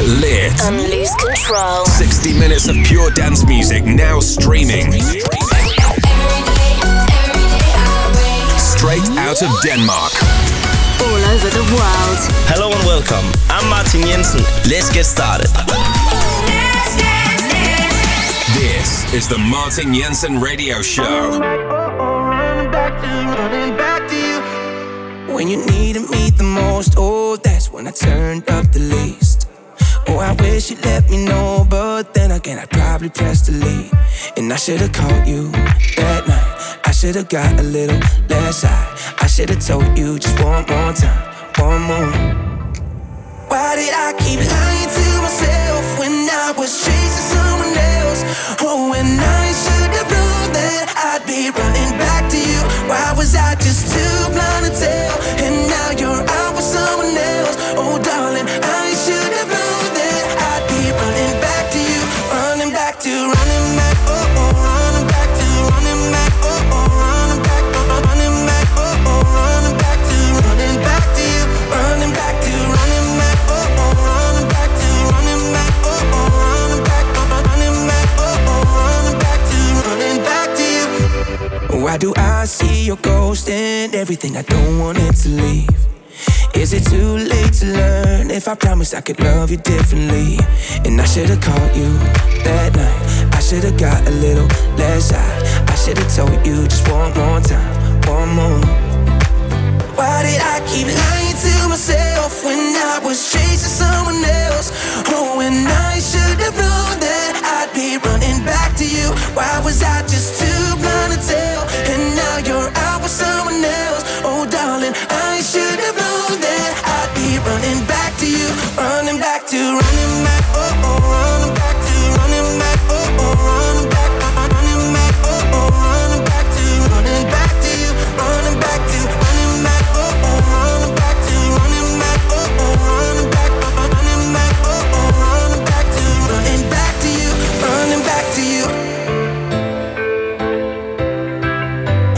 Get lit and lose control. 60 minutes of pure dance music now streaming. Straight out of Denmark. All over the world. Hello and welcome. I'm Martin Jensen. Let's get started. This is the Martin Jensen Radio Show. When you needed me the most, oh, that's when I turned up the least. Oh, I wish you'd let me know, but then again, I'd probably press delete. And I should've called you that night. I should've got a little less high. I should've told you just one more time, one more. Why did I keep lying to myself when I was chasing someone else? Oh, and I should've known that I'd be running back to you. Why was I just too blind to tell? And now you're out with someone else. Oh, darling, I should've known that I'd be running back to you. Running back to, running back, oh, oh. Running back to, running back, oh, oh. Running back, oh, running back, oh, oh. Running back to you. Running back to, running back, oh, oh. Running back to, running back, oh, oh. Why do I see your ghost in everything? I don't want it to leave. Is it too late to learn if I promised I could love you differently? And I should've called you that night. I should've got a little less high. I should've told you just one more time, one more. Why did I keep lying to myself when I was chasing someone else? Oh, and I should've known that I'd be running back to you. Why was I just too blind to tell? And now you're out with someone else. Oh, darling, I should've known that I'd be running back to you. Running back to, running back, oh, oh. Running back to, running back, oh, oh. Running back, running back, oh, oh. Running back to you. Running back to, running back, oh, oh. Running back to, running back, oh, oh. Running back, oh, oh. Running back to you. Running back to you.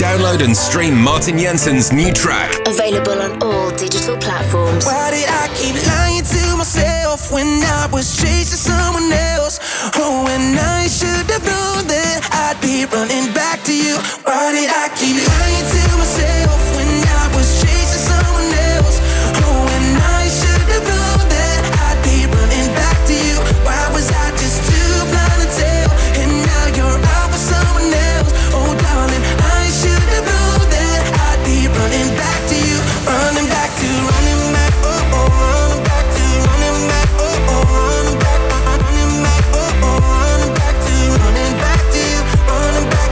Download and stream Martin Jensen's new track. Available on all digital platforms. Why did I keep lying to myself when I was chasing someone else? Oh, and I should've known that I'd be running back to you. Why did I keep lying to myself when I was chasing someone else? Oh, and I should've known that I'd be running back to you. Why was I just too blind to tell? And now you're out with someone else. Oh, darling, I should've known that I'd be running back to you. Running back to, running back, oh, oh. Running back to, running back, oh, oh. Running back, running back, oh, oh. Running back to you. Running back to, running back,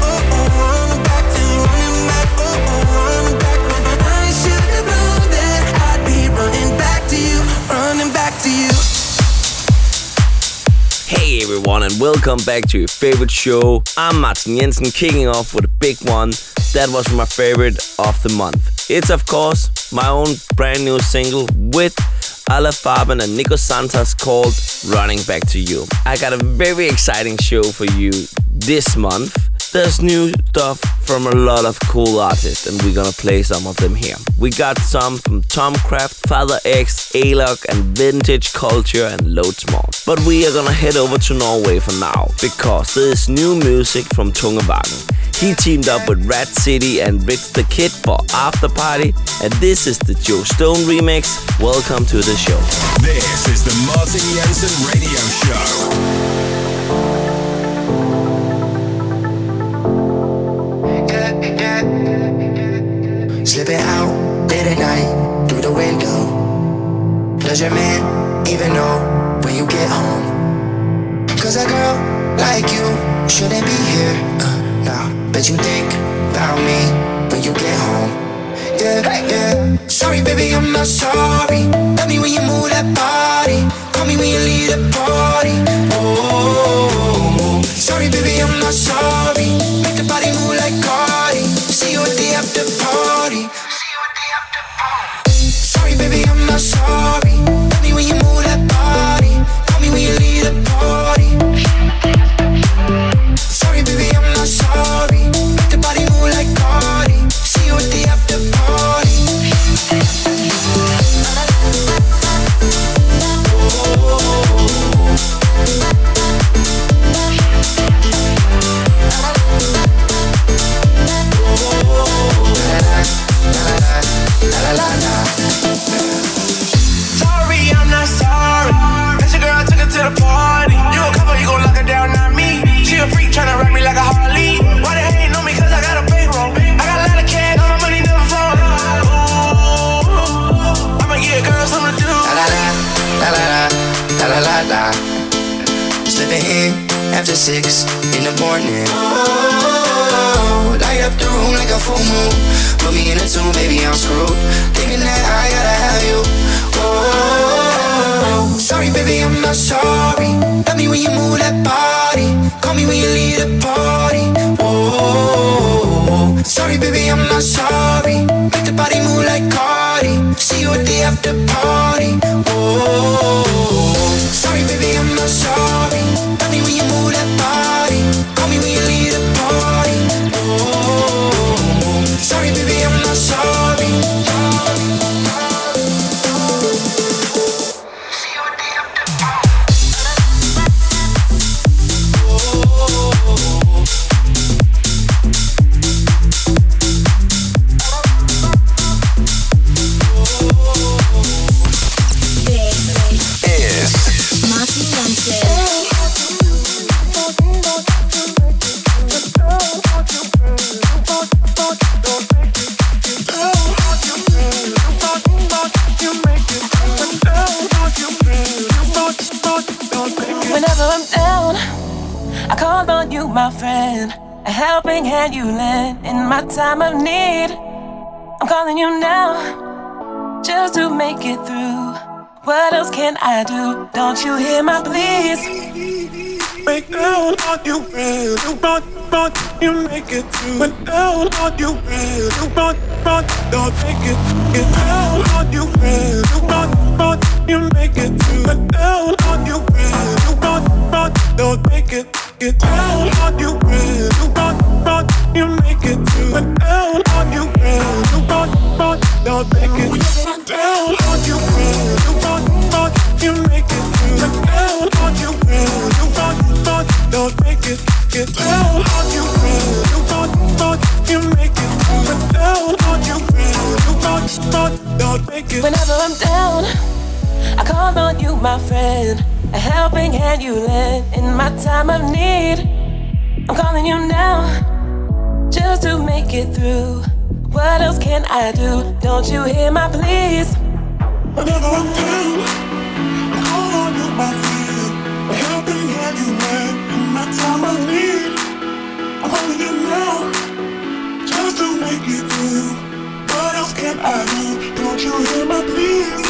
oh, oh. Running back to, running back, oh, oh. Running back, I should've known that I'd be running back to you. Running back to you. Hey everyone, and welcome back to your favorite show. I'm Martin Jensen, kicking off with a big one. That was my favorite of the month. It's of course my own brand new single with Alle Farben and Nico Santos called Running Back to You. I got a very exciting show for you this month. There's new stuff from a lot of cool artists, and we're gonna play some of them here. We got some from Tomcraft, Father X, ALOK, and Vintage Culture, and loads more. But we are gonna head over to Norway for now, because there is new music from Tungavagen. He teamed up with Rat City and Ritz the Kid for After Party, and this is the Joe Stone remix. Welcome to the show. This is the Martin Jensen Radio Show. Slipping out late at night through the window. Does your man even know when you get home? Cause a girl like you shouldn't be here. Nah, bet you think about me when you get home. Yeah, yeah. Sorry, baby, I'm not sorry. Tell me when you move that body. Call me when you leave the party. Oh, oh, oh, oh. Sorry, baby, I'm not sorry. Make the body move like Cardi. See you at the after party. Sorry, baby, I'm not sorry. Tell me when you move that body. Call me when you leave the party. Sorry, baby, I'm not sorry. Make the body move like Cardi. See you at the after party. Stepping in after 6 in the morning. Oh, light up the room like a full moon. Put me in a tomb, baby, I'm screwed. Thinking that I gotta have you. Oh, sorry, baby, I'm not sorry. Love me when you move that body. Call me when you leave the party. Oh, sorry, baby, I'm not sorry. Make the body move like Cardi. See you at the after party. Oh, sorry, baby, I'm not sorry. Love me when you move that body. Call me when you leave the party. Oh, sorry, baby, I'm not sorry. Can you lend in my time of need? I'm calling you now just to make it through. What else can I do? Don't you hear my pleas? Make down on you real. You want, you make it through. When down on you real. You want, don't make it. Get down on you real. You want, you make it through. When down on you real. You want, don't make it. Get down on you real. You want, you make it through. When down on you real. You want, don't make it. Get down on you real. You want, you make it through. When down on you real. You want, don't make it. Get down on you real. You want, you make it through. When down on you real. You want, don't make it. Whenever I'm down, I call on you, my friend. A helping hand you lend in my time of need. I'm calling you now just to make it through. What else can I do? Don't you hear my pleas? Whenever I'm down, I call on you, my friend. A helping hand you lend in my time of need. I'm calling you now just to make it through. What else can I do? Don't you hear my pleas?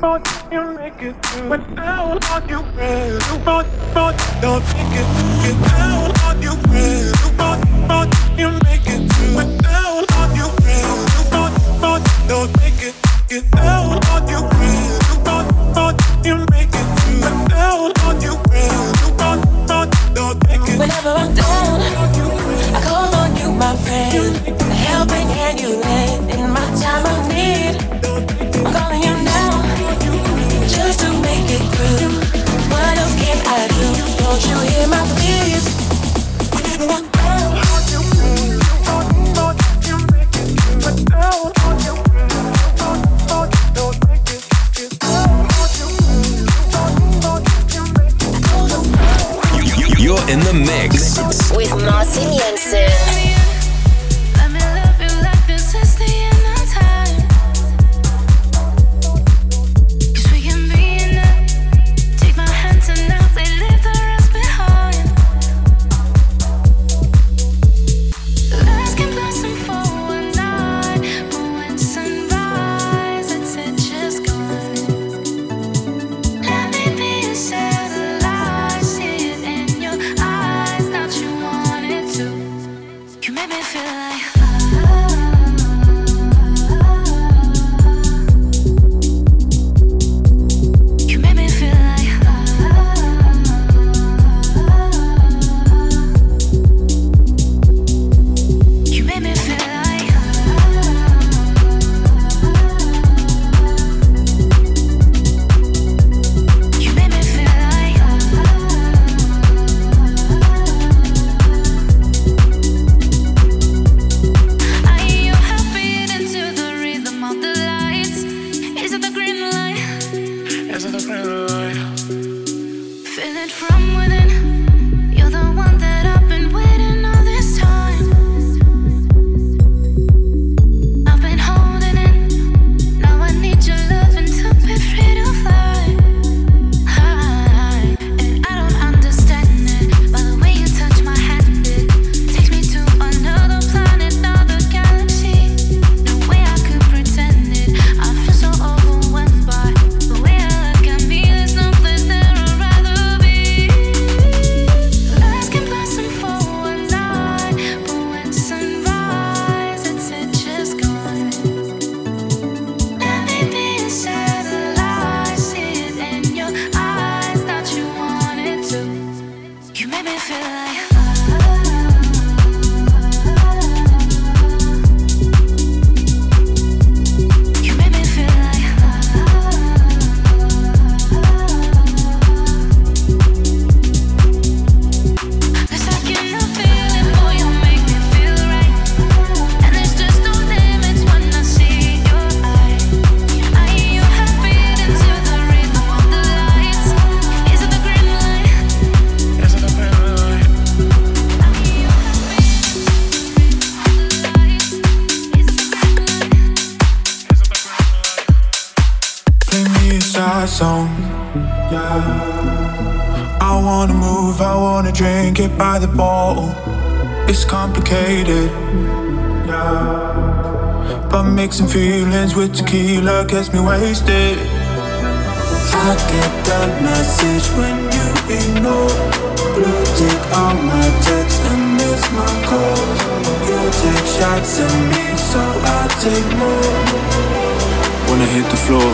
Thought you make it through. When down on you real. You thought don't make it. Get down on you real. You thought you make it through. When down on you real. You thought don't make it. Get down on you real. You thought you make it through. When down on you real. You thought don't make it. Whenever I'm down, I call on you, my friend. The helping hand you lend in my time of need. I'm calling you now, just to make it through. What else can I do? Don't you hear my pleas? Whenever I'm down, you real. You make it through. But down on you real. Don't make it. It's down on you real. You make it through. You're in the mix with Martin Jensen. outside zone. Yeah. I wanna move, I wanna drink it by the bowl. It's complicated. Yeah. But mixing feelings with tequila gets me wasted. I get that message when you ignore. Blue tick on my text and miss my calls. You take shots at me, so I take more. When I hit the floor.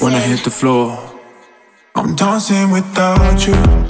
When I hit the floor, I'm dancing without you. Burn.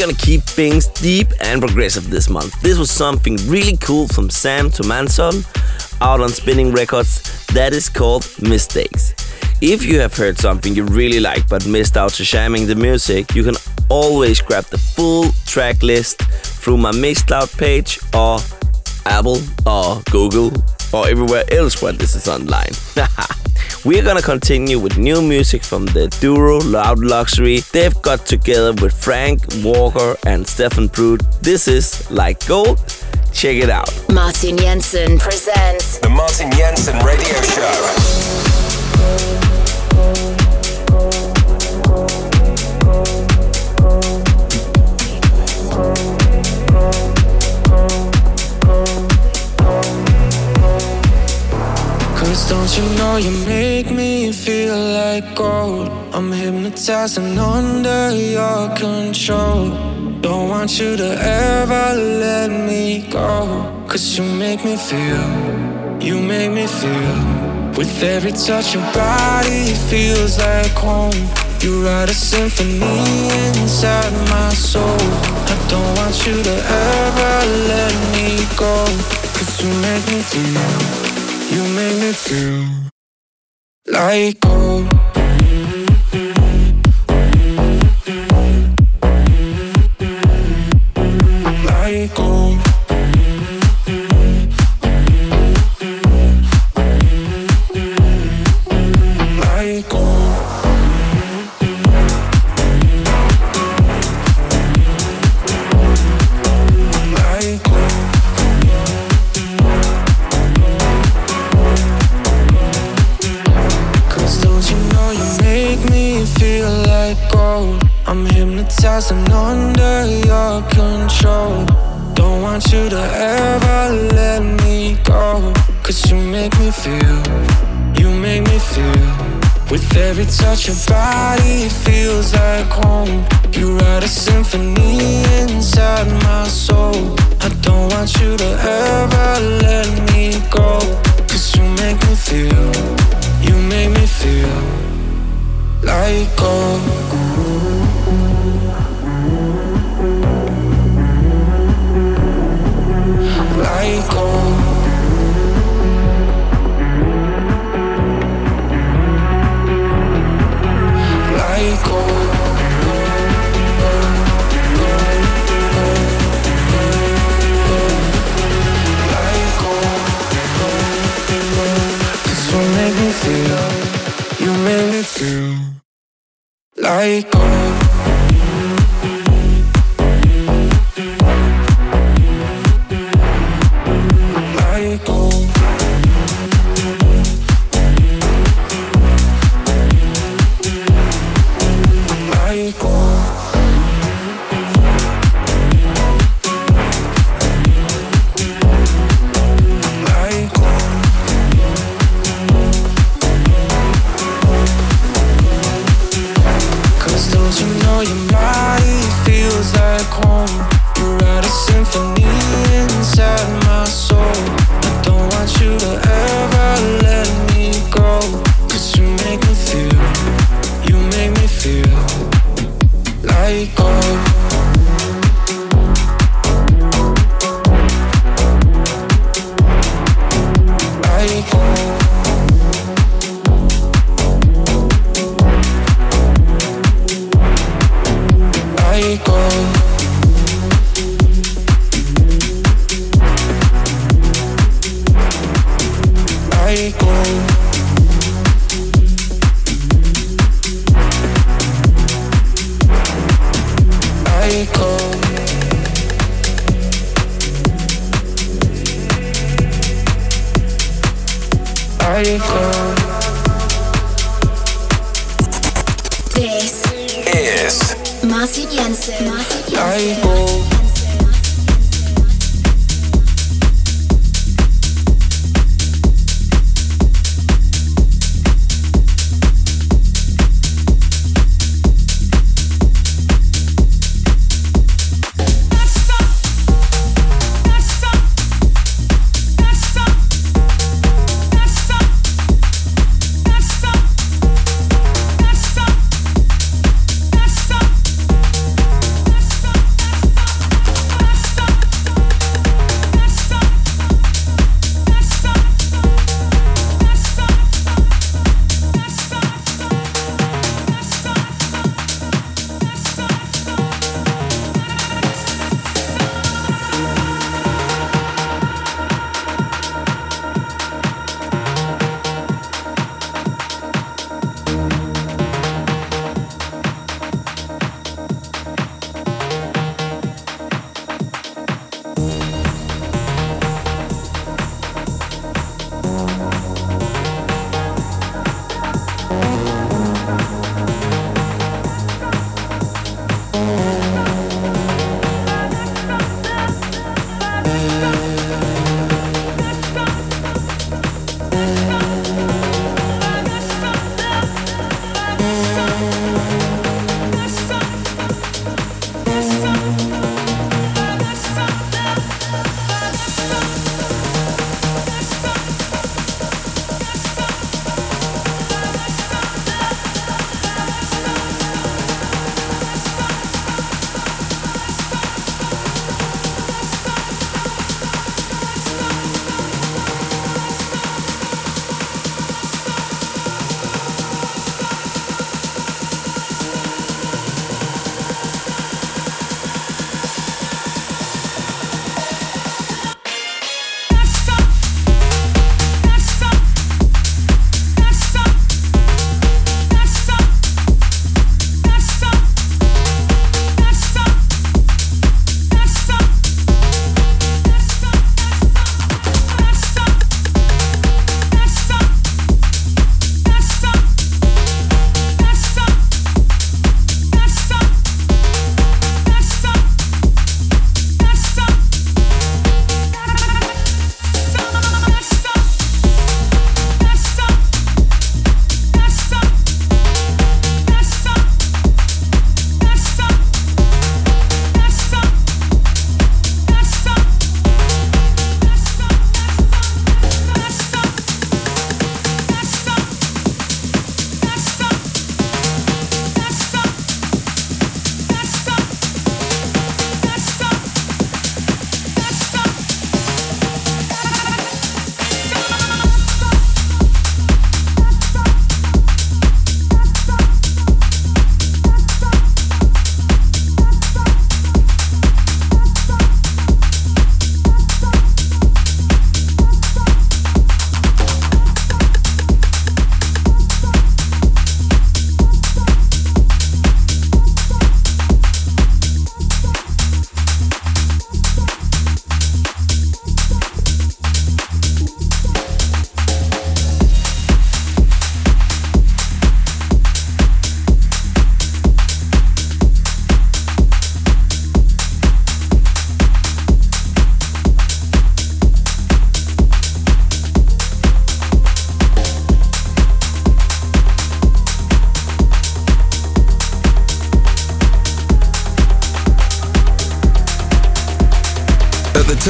gonna keep things deep and progressive this month. This was something really cool from Sam to Manson out on Spinning Records that is called Mistakes. If you have heard something you really like but missed out to shamming the music, you can always grab the full track list through my Mixcloud page or Apple or Google or everywhere else where this is online. We're gonna continue with new music from the duo Loud Luxury. They've got together with Frank Walker and Stephen Prud. This is Like Gold. Check it out. Martin Jensen presents The Martin Jensen Radio Show. Don't you know you make me feel like gold? I'm hypnotized and under your control. Don't want you to ever let me go. Cause you make me feel. With every touch your body feels like home. You write a symphony inside my soul. I don't want you to ever let me go. Cause you make me feel. You make me feel like gold. Like gold. Like gold. I'm hypnotized and under your control. Don't want you to ever let me go. Cause you make me feel, you make me feel. With every touch your body it feels like home. You write a symphony inside my soul. I don't want you to ever let me go. Cause you make me feel, you make me feel like gold. Like gold. Like gold. Like gold. Cause you make me feel, you make me feel like gold.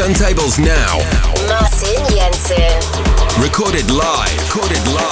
turntables now, Martin Jensen. Recorded live. Recorded live.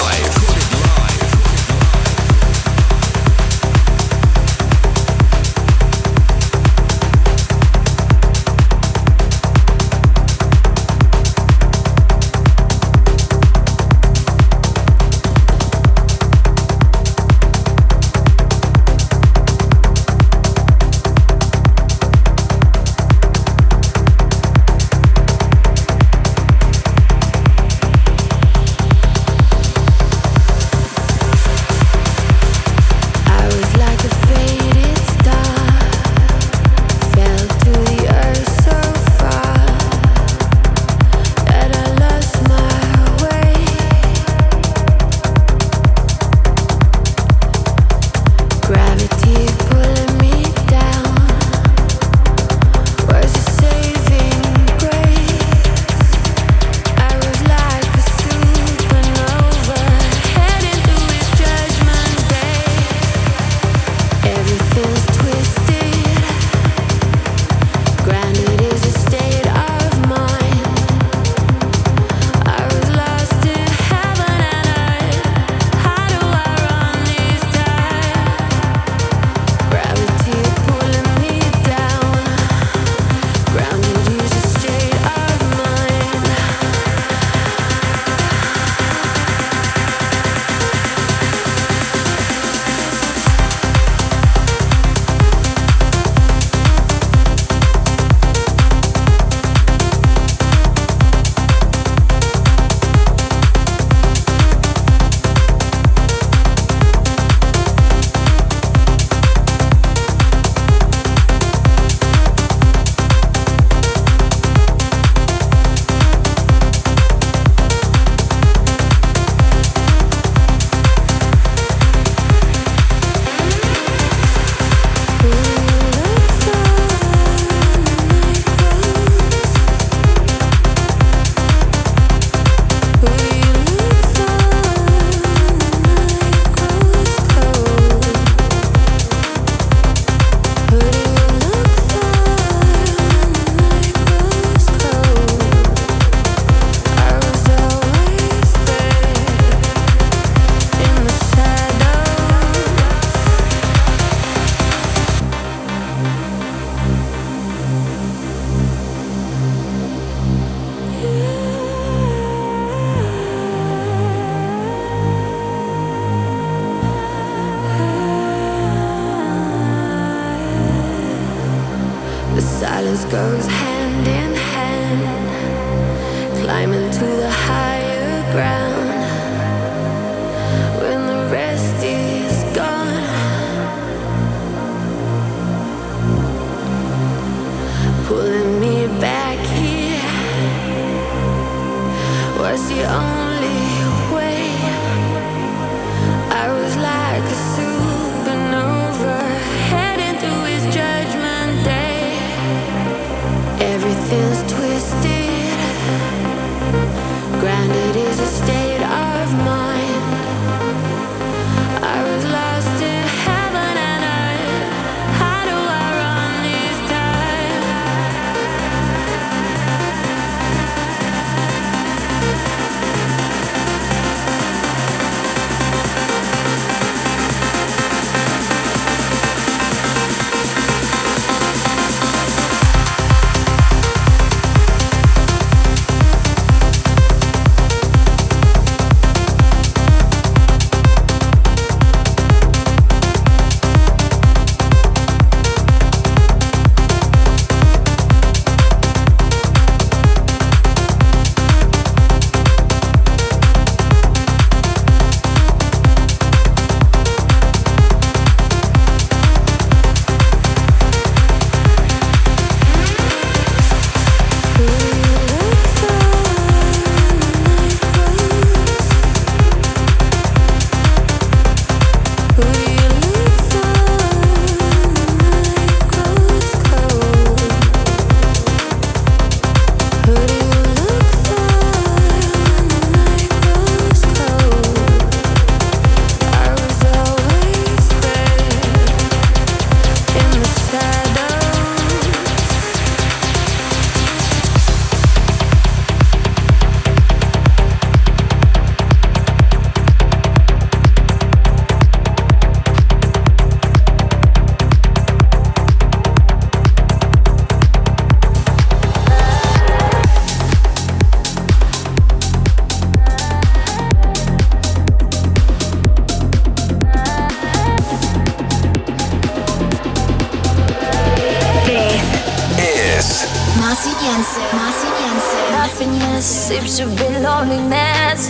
should be loneliness,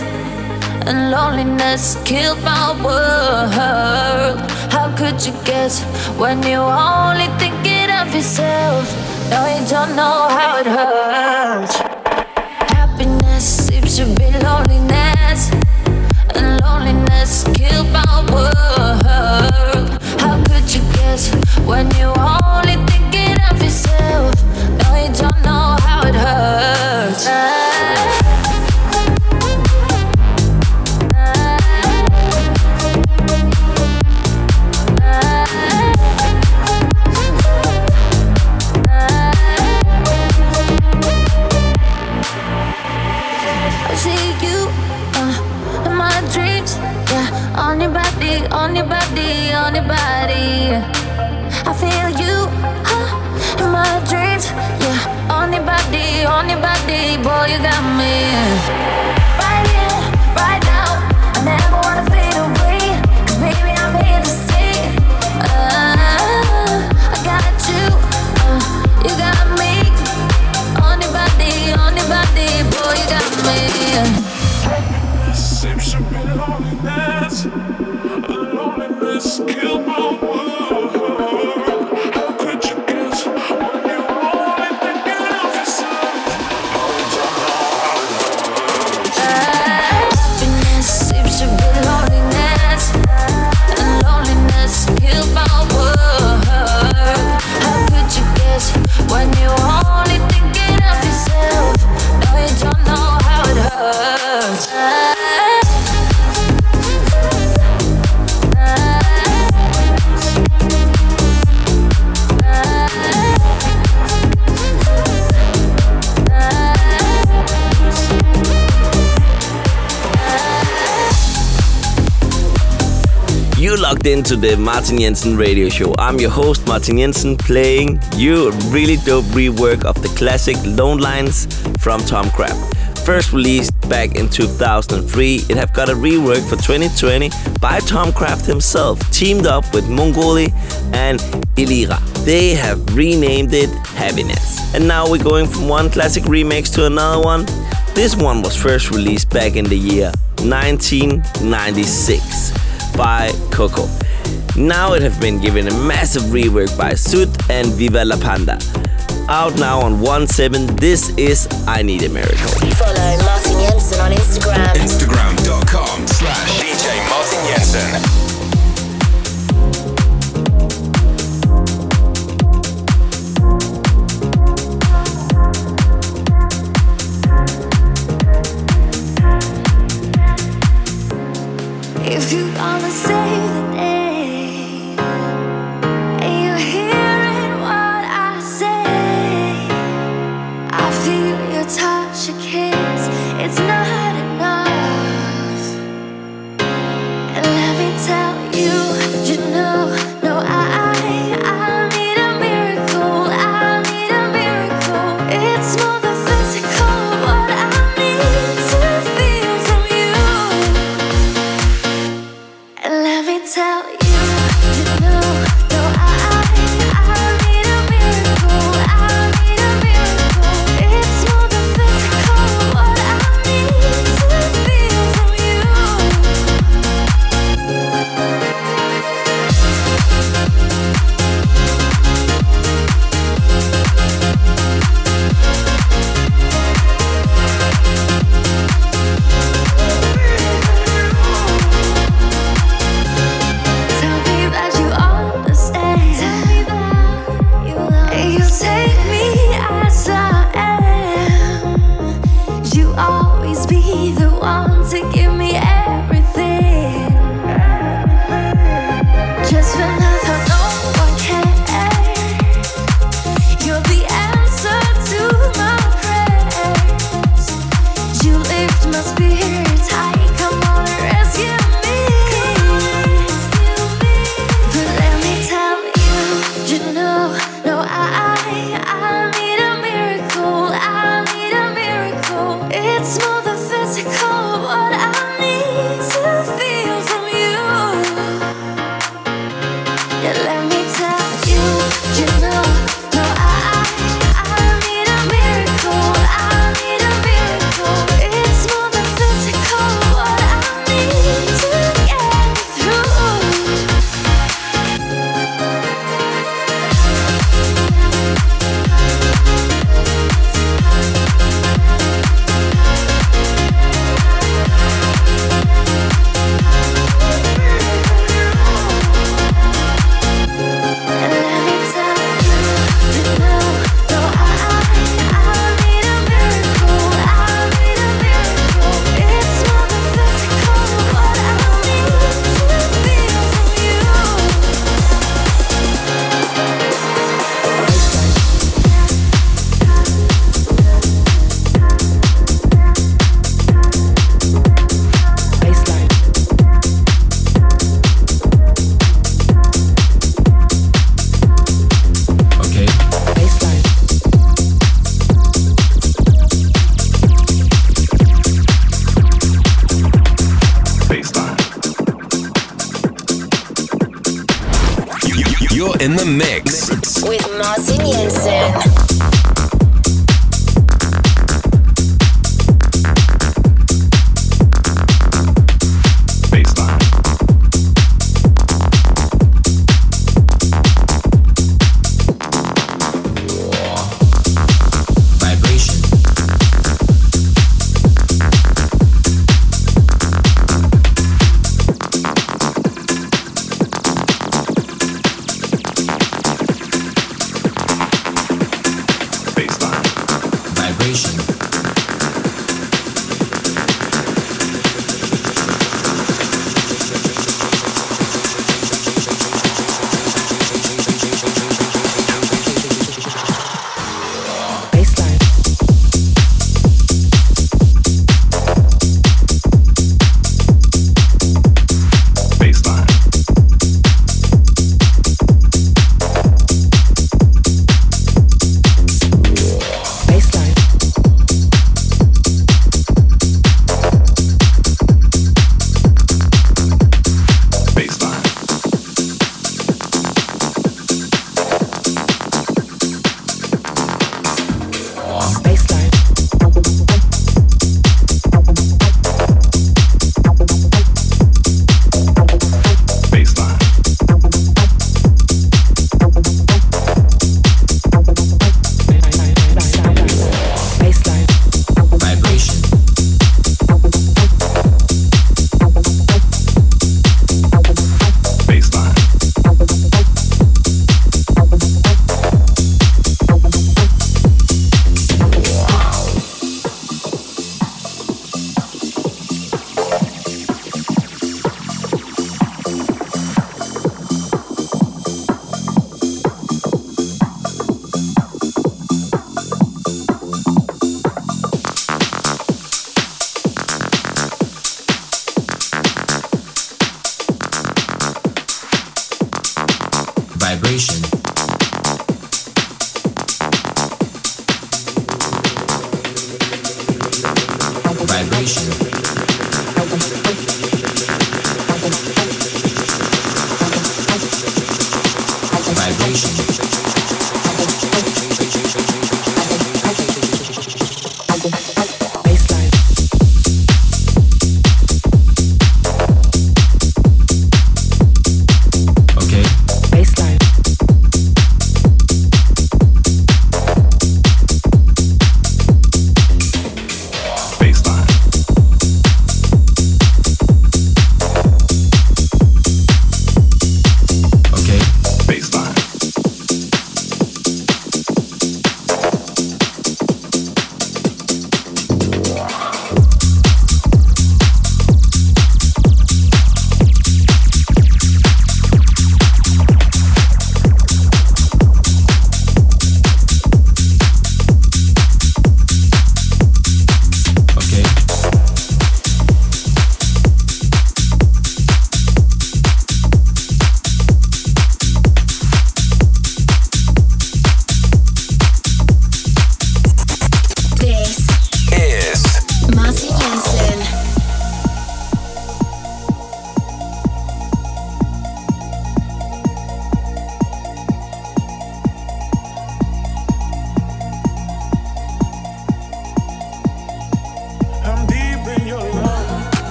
and loneliness killed my world. How could you guess when you're only thinking of yourself? No, you don't know how it hurts. Happiness seems to be loneliness, and loneliness killed my world. How could you guess when you're only thinking of yourself? No, you don't know how it hurts. On your body, on your body. I feel you, huh, in my dreams. Yeah, on your body, boy, you got me. Right here, right now, I never wanna fade away, 'cause baby, I'm here to stay. I got you, you got me. On your body, boy, you got me. Seems to be loneliness. Skill my world. How could you guess when you only thinking of yourself? Happiness seems to be loneliness, and loneliness killed my world. How could you guess when you only thinking of yourself? No, you don't know how it hurts. Locked into the Martin Jensen radio show. I'm your host Martin Jensen, playing you a really dope rework of the classic Lone Lines from Tomcraft. First released back in 2003, it have got a rework for 2020 by Tomcraft himself, teamed up with Mongoli and Ilira. They have renamed it Happiness. And now we're going from one classic remix to another one. This one was first released back in the year 1996. By Coco. Now it has been given a massive rework by Soot and Viva La Panda. Out now on 1/7, this is I Need a Miracle. Follow Martin Jensen on Instagram. Instagram.com/DJ Martin Jensen. in the mix with Martin Jensen. Okay. Baseline.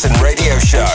Manson radio show.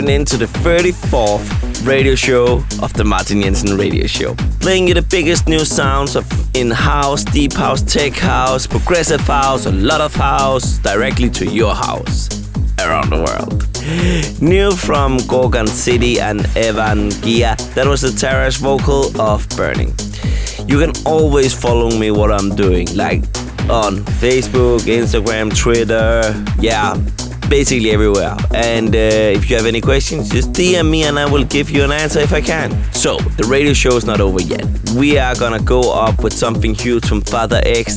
Into the 34th radio show of the Martin Jensen radio show, playing you the biggest new sounds of in-house, deep house, tech house, progressive house, a lot of house, directly to your house around the world. New from Gorgon City and Evan Gia, that was the terrace vocal of Burning. You can always follow me what I'm doing, like on Facebook, Instagram, Twitter, yeah, basically everywhere. And if you have any questions, just DM me and I will give you an answer if I can. So, the radio show is not over yet. We are gonna go up with something huge from Father X,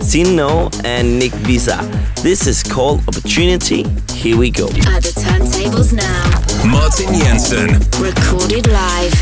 Sinnoh and Nick Visa. This is called Opportunity. Here we go. At the turntables now, Martin Jensen. Recorded live.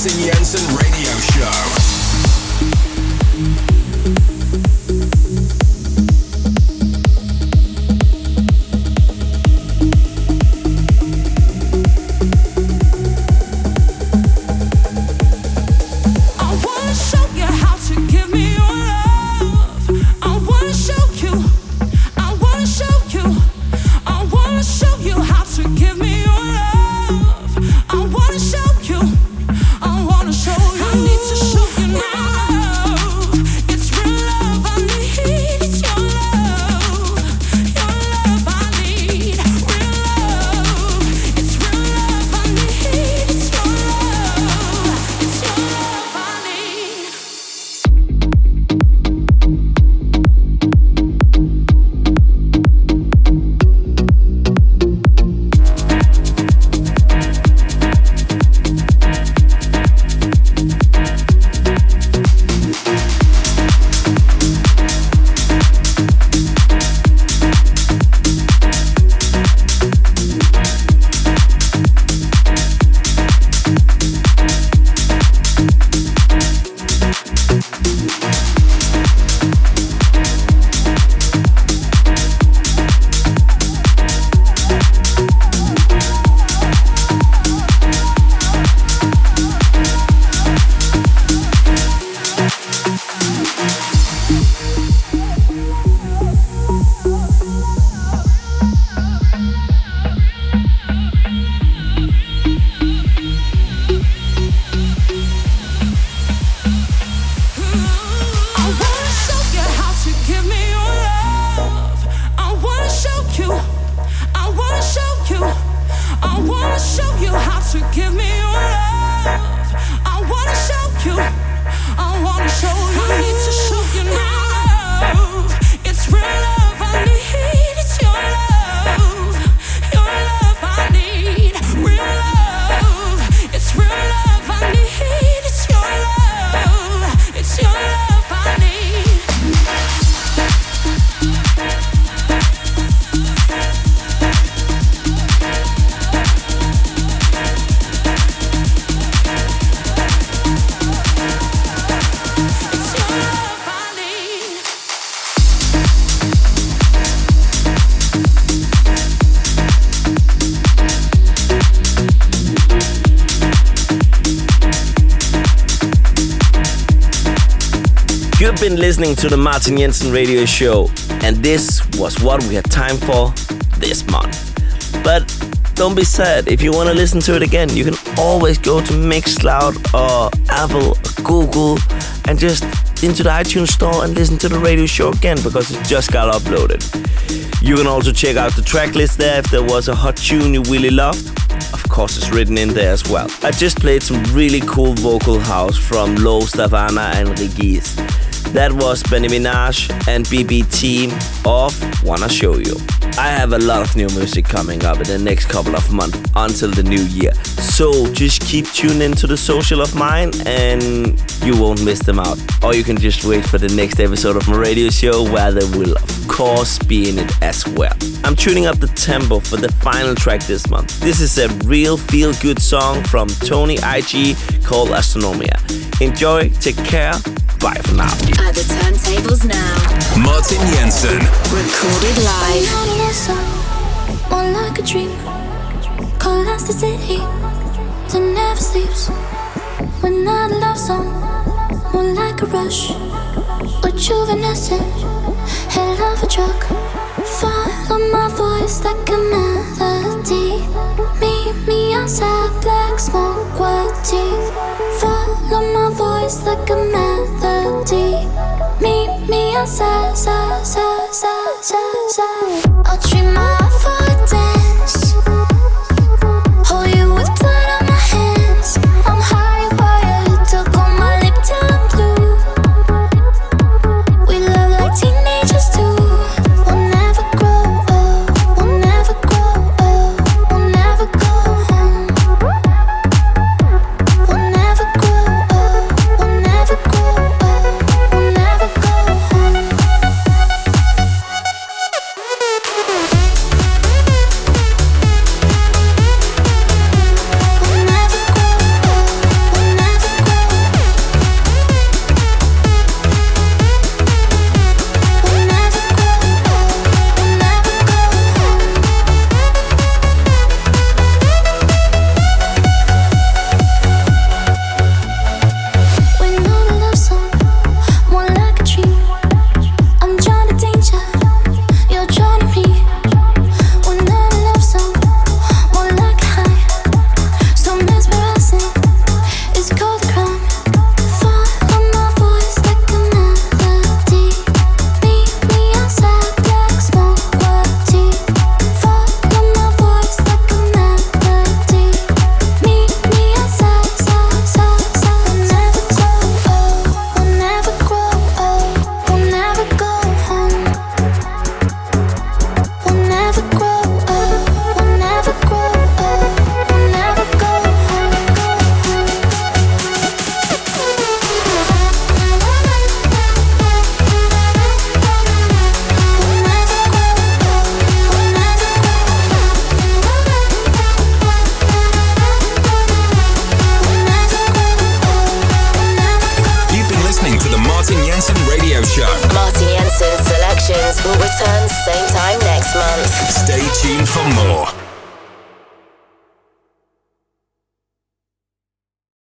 Martin Jensen Radio Show. Been listening to the Martin Jensen Radio Show, and this was what we had time for this month. But don't be sad, if you want to listen to it again, you can always go to Mixcloud or Apple or Google and just into the iTunes store and listen to the radio show again, because it just got uploaded. You can also check out the track list there if there was a hot tune you really loved. Of course, it's written in there as well. I just played some really cool vocal house from Low Stavana and Regis. That was Benny Minaj and BB team of Wanna Show You. I have a lot of new music coming up in the next couple of months until the new year. So just keep tuning into the social of mine and you won't miss them out. Or you can just wait for the next episode of my radio show where they will of course be in it as well. I'm tuning up the tempo for the final track this month. This is a real feel-good song from Tony IG called Astronomia. Enjoy, take care. Bye for now. At the turntables now, Martin Jensen. Recorded live. More like a dream. Collapse the city that never sleeps. When I love song, more like a rush. A juvenescent, hell of a truck. Follow my voice like a melody. Meet me outside, black smoke, white teeth. Follow my voice like a melody. Meet me outside, outside, outside, outside. I'll treat my foot dance. Hold you with blood on my hands. I'm high while you took on my lip till I'm blue. We love like teenagers too. We'll never grow old. We'll never grow old. We'll never go home. Martin Jensen Radio Show. Martin Jensen's selections will return same time next month. Stay tuned for more.